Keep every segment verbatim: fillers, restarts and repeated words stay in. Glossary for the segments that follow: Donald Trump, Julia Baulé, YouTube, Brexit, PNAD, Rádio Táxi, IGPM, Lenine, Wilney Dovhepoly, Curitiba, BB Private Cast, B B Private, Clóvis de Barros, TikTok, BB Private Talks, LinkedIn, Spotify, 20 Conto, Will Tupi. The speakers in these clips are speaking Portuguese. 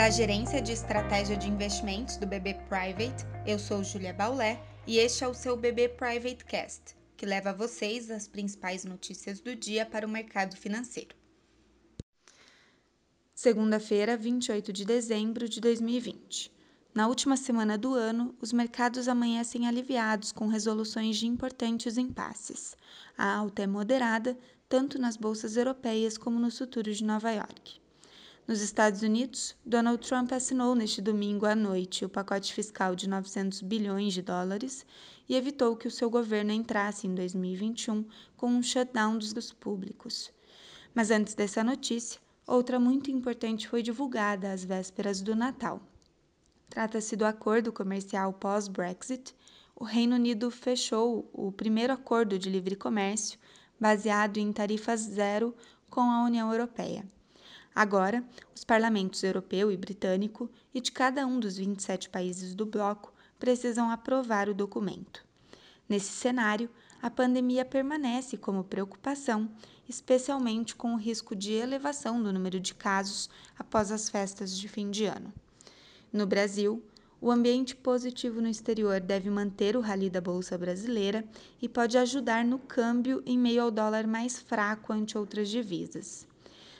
da Gerência de Estratégia de Investimentos do B B Private. Eu sou Julia Baulé e este é o seu B B Private Cast, que leva a vocês as principais notícias do dia para o mercado financeiro. Segunda-feira, vinte e oito de dezembro de dois mil e vinte. Na última semana do ano, os mercados amanhecem aliviados com resoluções de importantes impasses. A alta é moderada, tanto nas bolsas europeias como nos futuros de Nova York. Nos Estados Unidos, Donald Trump assinou neste domingo à noite o pacote fiscal de novecentos bilhões de dólares e evitou que o seu governo entrasse em dois mil e vinte e um com um shutdown dos públicos. Mas antes dessa notícia, outra muito importante foi divulgada às vésperas do Natal. Trata-se do acordo comercial pós-Brexit. O Reino Unido fechou o primeiro acordo de livre comércio baseado em tarifas zero com a União Europeia. Agora, os parlamentos europeu e britânico e de cada um dos vinte e sete países do bloco precisam aprovar o documento. Nesse cenário, a pandemia permanece como preocupação, especialmente com o risco de elevação do número de casos após as festas de fim de ano. No Brasil, o ambiente positivo no exterior deve manter o rally da Bolsa Brasileira e pode ajudar no câmbio em meio ao dólar mais fraco ante outras divisas.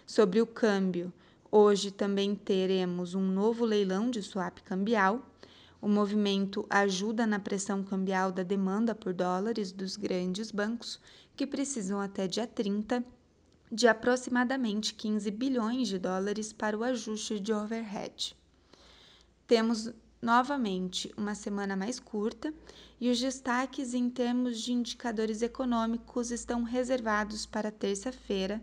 Sobre o câmbio, hoje também teremos um novo leilão de swap cambial. O movimento ajuda na pressão cambial da demanda por dólares dos grandes bancos, que precisam até dia trinta de aproximadamente quinze bilhões de dólares para o ajuste de overhead. Temos novamente uma semana mais curta e os destaques em termos de indicadores econômicos estão reservados para terça-feira,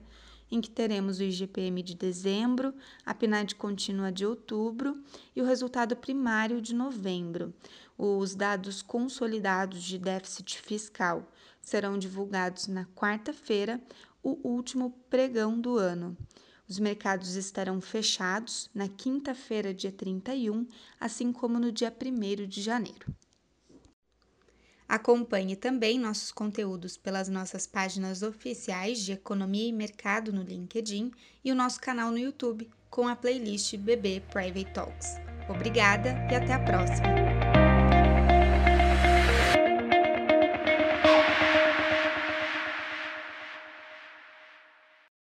em que teremos o I G P M de dezembro, a P N A D contínua de outubro e o resultado primário de novembro. Os dados consolidados de déficit fiscal serão divulgados na quarta-feira, o último pregão do ano. Os mercados estarão fechados na quinta-feira, dia trinta e um, assim como no dia primeiro de janeiro. Acompanhe também nossos conteúdos pelas nossas páginas oficiais de Economia e Mercado no LinkedIn e o nosso canal no YouTube com a playlist B B Private Talks. Obrigada e até a próxima!